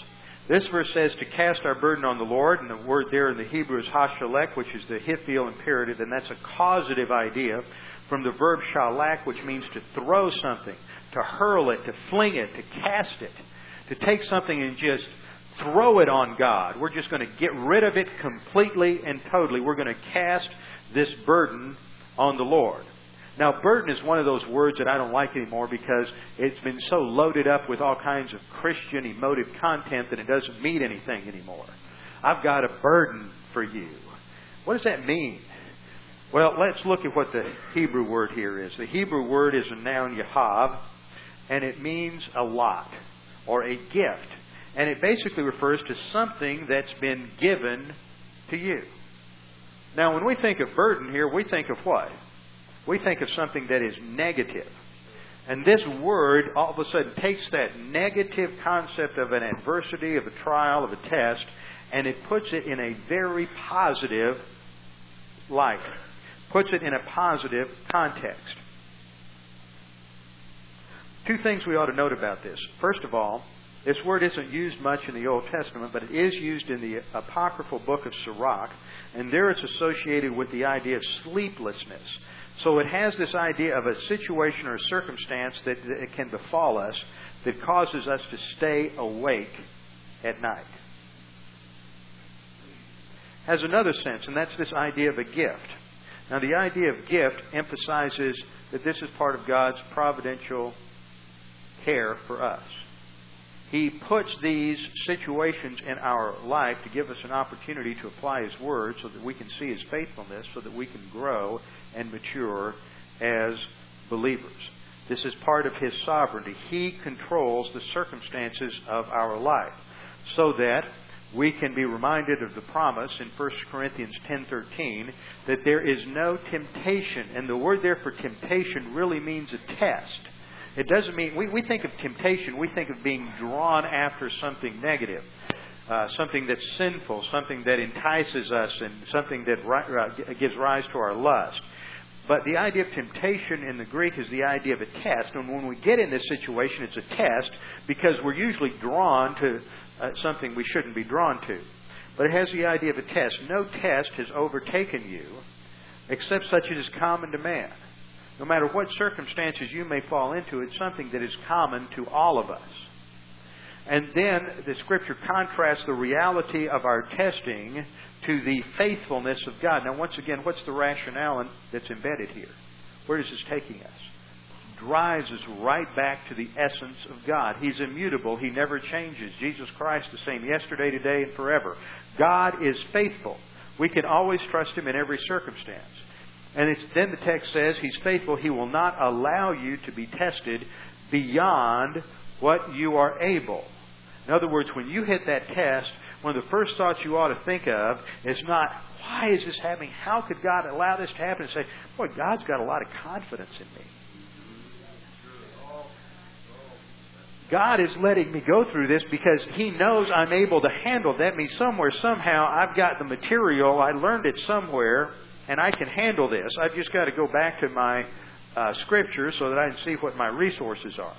This verse says to cast our burden on the Lord, and the word there in the Hebrew is hashalek, which is the Hithil imperative, and that's a causative idea from the verb shalak, which means to throw something, to hurl it, to fling it, to cast it, to take something and just throw it on God. We're just going to get rid of it completely and totally. We're going to cast this burden on the Lord. Now, burden is one of those words that I don't like anymore because it's been so loaded up with all kinds of Christian emotive content that it doesn't mean anything anymore. I've got a burden for you. What does that mean? Well, let's look at what the Hebrew word here is. The Hebrew word is a noun, yahav, and it means a lot or a gift. And it basically refers to something that's been given to you. Now, when we think of burden here, we think of what? We think of something that is negative. And this word all of a sudden takes that negative concept of an adversity, of a trial, of a test, and it puts it in a very positive light. Puts it in a positive context. Two things we ought to note about this. First of all, this word isn't used much in the Old Testament, but it is used in the apocryphal book of Sirach, and there it's associated with the idea of sleeplessness. So it has this idea of a situation or a circumstance that, that can befall us that causes us to stay awake at night. Has another sense, and that's this idea of a gift. Now, the idea of gift emphasizes that this is part of God's providential care for us. He puts these situations in our life to give us an opportunity to apply His Word so that we can see His faithfulness, so that we can grow and mature as believers. This is part of His sovereignty. He controls the circumstances of our life so that we can be reminded of the promise in First Corinthians ten thirteen that there is no temptation. And the word there for temptation really means a test. It doesn't mean, we, we think of temptation, we think of being drawn after something negative, uh, something that's sinful, something that entices us, and something that ri- uh, gives rise to our lust. But the idea of temptation in the Greek is the idea of a test. And when we get in this situation, it's a test because we're usually drawn to Uh, something we shouldn't be drawn to. But it has the idea of a test. No test has overtaken you except such as is common to man. No matter what circumstances you may fall into, it's something that is common to all of us. And then the Scripture contrasts the reality of our testing to the faithfulness of God. Now, once again, what's the rationale that's embedded here? Where is this taking us? Drives us right back to the essence of God. He's immutable. He never changes. Jesus Christ, the same yesterday, today, and forever. God is faithful. We can always trust Him in every circumstance. And it's, then the text says, He's faithful. He will not allow you to be tested beyond what you are able. In other words, when you hit that test, one of the first thoughts you ought to think of is not, why is this happening? How could God allow this to happen? And say, boy, God's got a lot of confidence in me. God is letting me go through this because He knows I'm able to handle it. That means somewhere, somehow, I've got the material. I learned it somewhere, and I can handle this. I've just got to go back to my uh, Scripture so that I can see what my resources are.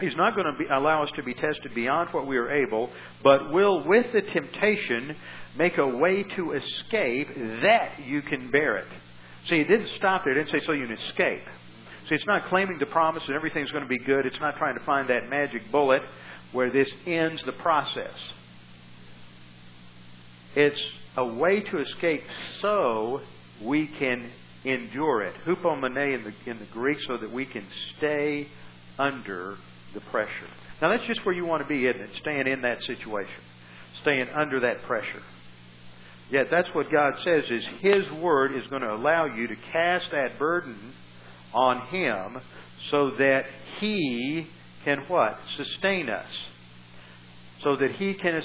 He's not going to be, allow us to be tested beyond what we are able, but will, with the temptation, make a way to escape that you can bear it. See, He didn't stop there. He didn't say, so you can escape. See, it's not claiming the promise that everything's going to be good. It's not trying to find that magic bullet where this ends the process. It's a way to escape so we can endure it. Hupomene in the, in the Greek, so that we can stay under the pressure. Now, that's just where you want to be, isn't it? Staying in that situation. Staying under that pressure. Yet that's what God says is His Word is going to allow you to cast that burden on Him so that He can what? Sustain us. So that He can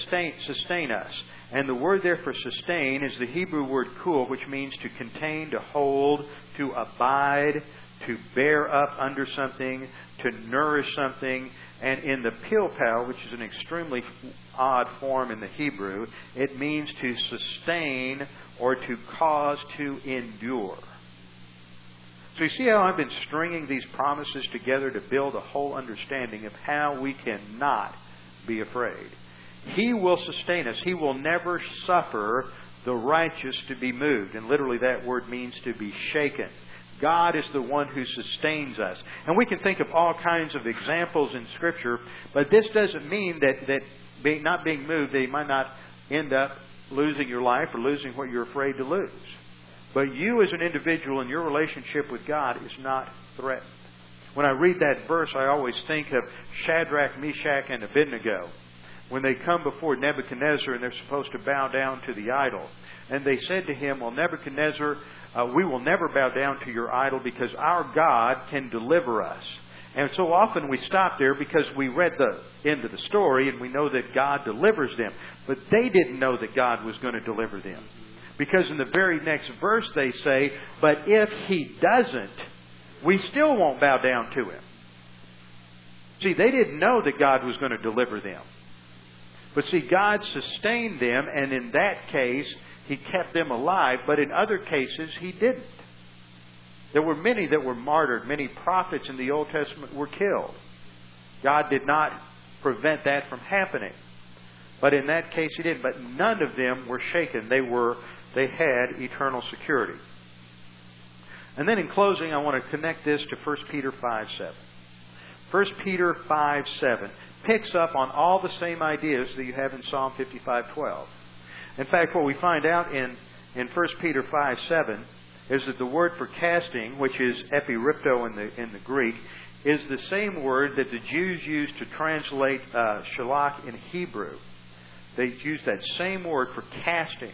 sustain us. And the word there for sustain is the Hebrew word kul, which means to contain, to hold, to abide, to bear up under something, to nourish something. And in the pilpal, which is an extremely odd form in the Hebrew, it means to sustain or to cause to endure. So you see how I've been stringing these promises together to build a whole understanding of how we cannot be afraid. He will sustain us. He will never suffer the righteous to be moved. And literally that word means to be shaken. God is the one who sustains us. And we can think of all kinds of examples in Scripture, but this doesn't mean that, that being, not being moved, that you might not end up losing your life or losing what you're afraid to lose. But you as an individual and your relationship with God is not threatened. When I read that verse, I always think of Shadrach, Meshach, and Abednego. When they come before Nebuchadnezzar and they're supposed to bow down to the idol. And they said to him, well, Nebuchadnezzar, uh, we will never bow down to your idol because our God can deliver us. And so often we stop there because we read the end of the story and we know that God delivers them. But they didn't know that God was going to deliver them. Because in the very next verse they say, but if He doesn't, we still won't bow down to Him. See, they didn't know that God was going to deliver them. But see, God sustained them, and in that case, He kept them alive. But in other cases, He didn't. There were many that were martyred. Many prophets in the Old Testament were killed. God did not prevent that from happening. But in that case, He did. But none of them were shaken. They were They had eternal security. And then in closing, I want to connect this to First Peter five seven. First Peter five seven picks up on all the same ideas that you have in Psalm fifty-five twelve. In fact, what we find out in, in First Peter five seven is that the word for casting, which is epiripto in the, in the Greek, is the same word that the Jews used to translate uh, shalach in Hebrew. They used that same word for casting.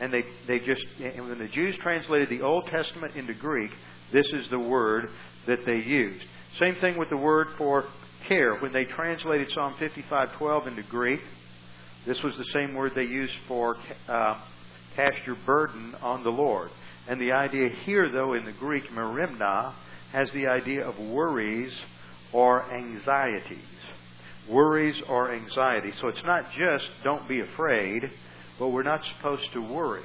And they, they just, and when the Jews translated the Old Testament into Greek, this is the word that they used. Same thing with the word for care. When they translated Psalm fifty-five twelve into Greek, this was the same word they used for uh, cast your burden on the Lord. And the idea here, though, in the Greek, merimna, has the idea of worries or anxieties. Worries or anxiety. So it's not just don't be afraid. But we're not supposed to worry.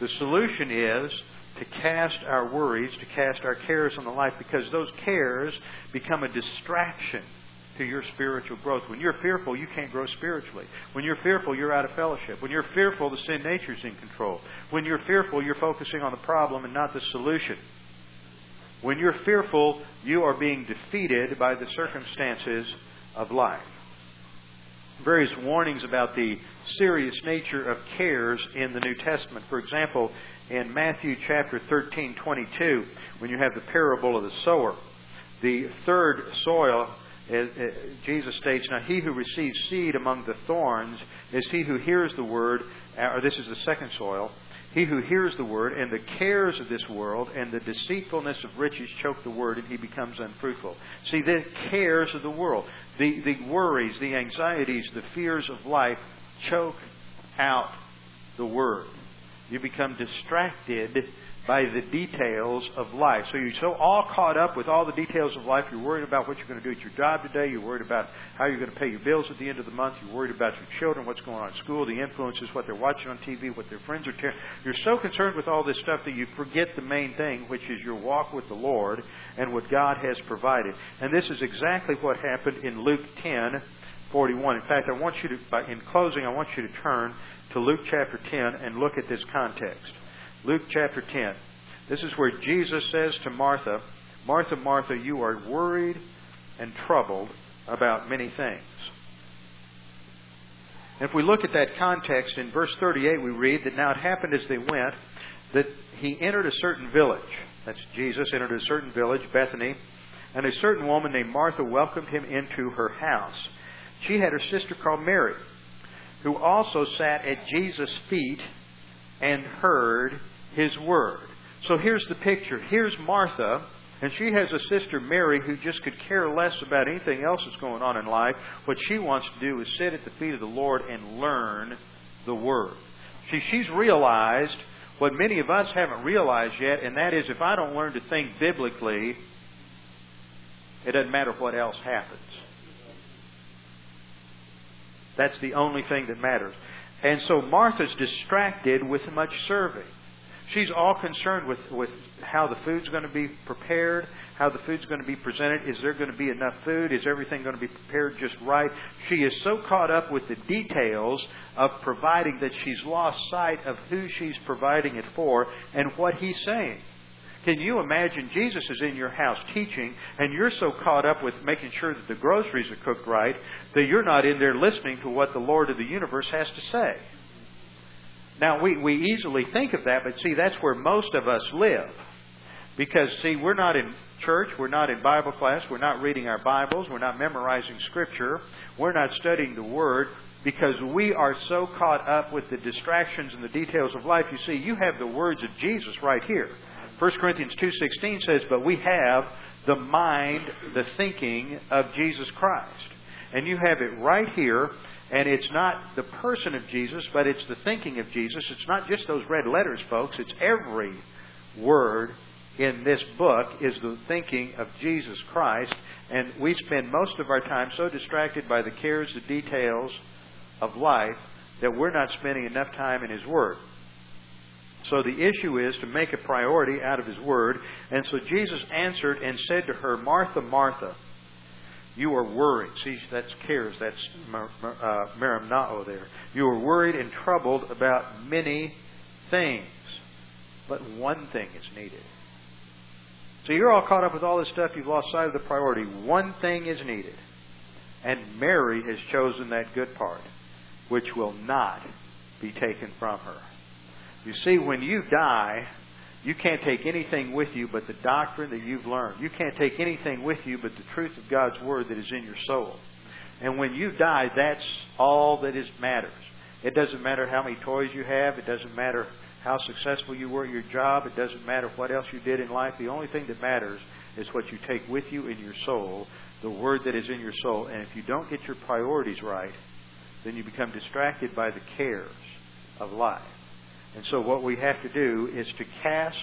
The solution is to cast our worries, to cast our cares on the life, because those cares become a distraction to your spiritual growth. When you're fearful, you can't grow spiritually. When you're fearful, you're out of fellowship. When you're fearful, the sin nature's in control. When you're fearful, you're focusing on the problem and not the solution. When you're fearful, you are being defeated by the circumstances of life. various warnings about the serious nature of cares in the New Testament. For example, in Matthew chapter thirteen twenty-two, when you have the parable of the sower, the third soil, Jesus states, "Now he who receives seed among the thorns is he who hears the word," or this is the second soil, "he who hears the word, and the cares of this world and the deceitfulness of riches choke the word, and he becomes unfruitful." See, the cares of the world, the, the worries, the anxieties, the fears of life choke out the word. You become distracted by the details of life. So you're so all caught up with all the details of life. You're worried about what you're going to do at your job today. You're worried about how you're going to pay your bills at the end of the month. You're worried about your children, what's going on at school, the influences, what they're watching on T V, what their friends are telling. You're so concerned with all this stuff that you forget the main thing, which is your walk with the Lord and what God has provided. And this is exactly what happened in Luke ten forty-one. In fact, I want you to, in closing, I want you to turn to Luke chapter ten and look at this context. Luke chapter ten. This is where Jesus says to Martha, "Martha, Martha, you are worried and troubled about many things." And if we look at that context, in verse thirty-eight we read that now it happened as they went that he entered a certain village. That's Jesus entered a certain village, Bethany, and a certain woman named Martha welcomed him into her house. She had her sister called Mary, who also sat at Jesus' feet and heard his word. So here's the picture. Here's Martha, and she has a sister, Mary, who just could care less about anything else that's going on in life. What she wants to do is sit at the feet of the Lord and learn the Word. See, she's realized what many of us haven't realized yet, and that is, if I don't learn to think biblically, it doesn't matter what else happens. That's the only thing that matters. And so Martha's distracted with much serving. She's all concerned with, with how the food's going to be prepared, how the food's going to be presented. Is there going to be enough food? Is everything going to be prepared just right? She is so caught up with the details of providing that she's lost sight of who she's providing it for and what he's saying. Can you imagine Jesus is in your house teaching, and you're so caught up with making sure that the groceries are cooked right that you're not in there listening to what the Lord of the universe has to say? Now, we, we easily think of that, but see, that's where most of us live. Because, see, we're not in church, we're not in Bible class, we're not reading our Bibles, we're not memorizing Scripture, we're not studying the Word, because we are so caught up with the distractions and the details of life. You see, you have the words of Jesus right here. First Corinthians two sixteen says, "But we have the mind, the thinking of Jesus Christ." And you have it right here, and it's not the person of Jesus, but it's the thinking of Jesus. It's not just those red letters, folks. It's every word in this book is the thinking of Jesus Christ. And we spend most of our time so distracted by the cares, the details of life, that we're not spending enough time in His Word. So the issue is to make a priority out of His Word. And so Jesus answered and said to her, "Martha, Martha, you are worried." See, that's cares. That's uh, merimnao there. "You are worried and troubled about many things. But one thing is needed." So you're all caught up with all this stuff. You've lost sight of the priority. One thing is needed. And Mary has chosen that good part, which will not be taken from her. You see, when you die, you can't take anything with you but the doctrine that you've learned. You can't take anything with you but the truth of God's Word that is in your soul. And when you die, that's all that is matters. It doesn't matter how many toys you have. It doesn't matter how successful you were at your job. It doesn't matter what else you did in life. The only thing that matters is what you take with you in your soul, the Word that is in your soul. And if you don't get your priorities right, then you become distracted by the cares of life. And so what we have to do is to cast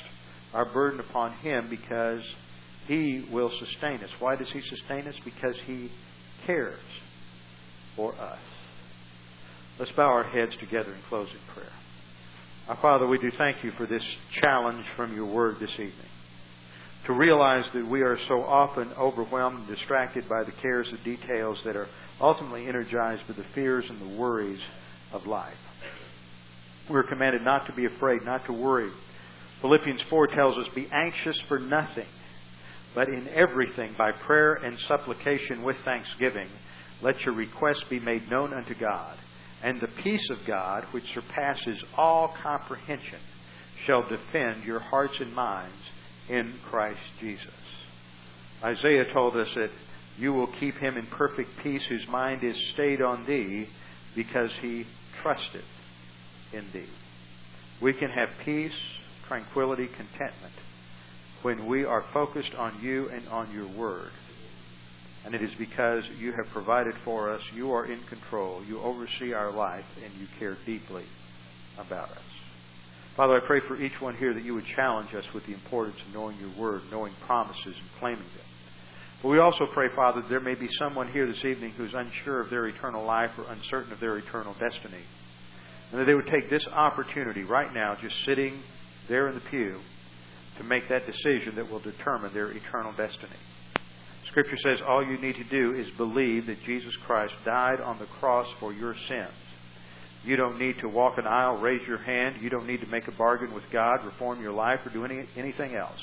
our burden upon Him, because He will sustain us. Why does He sustain us? Because He cares for us. Let's bow our heads together in closing prayer. Our Father, we do thank You for this challenge from Your Word this evening. To realize that we are so often overwhelmed and distracted by the cares and details that are ultimately energized by the fears and the worries of life. We're commanded not to be afraid, not to worry. Philippians four tells us, "Be anxious for nothing, but in everything by prayer and supplication with thanksgiving Let your requests be made known unto God, and the peace of God, which surpasses all comprehension, shall defend your hearts and minds in Christ Jesus. Isaiah told us that you will keep him in perfect peace whose mind is stayed on thee, because he trusted in thee. We can have peace, tranquility, contentment when we are focused on you and on your word. And it is because you have provided for us, you are in control, you oversee our life, and you care deeply about us. Father, I pray for each one here that you would challenge us with the importance of knowing your word, knowing promises, and claiming them. But we also pray, Father, that there may be someone here this evening who is unsure of their eternal life or uncertain of their eternal destiny, and that they would take this opportunity right now, just sitting there in the pew, to make that decision that will determine their eternal destiny. Scripture says all you need to do is believe that Jesus Christ died on the cross for your sins. You don't need to walk an aisle, raise your hand. You don't need to make a bargain with God, reform your life, or do any, anything else.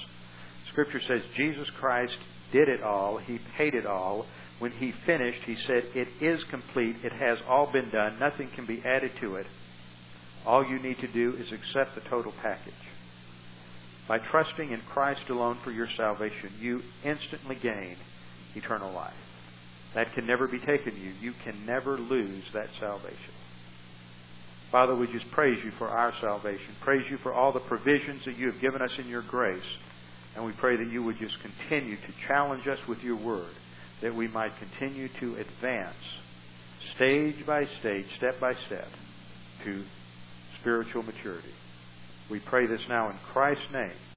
Scripture says Jesus Christ did it all. He paid it all. When he finished, he said, it is complete. It has all been done. Nothing can be added to it. All you need to do is accept the total package. By trusting in Christ alone for your salvation, you instantly gain eternal life. That can never be taken you. You can never lose that salvation. Father, we just praise you for our salvation. Praise you for all the provisions that you have given us in your grace. And we pray that you would just continue to challenge us with your word, that we might continue to advance stage by stage, step by step, to spiritual maturity. We pray this now in Christ's name.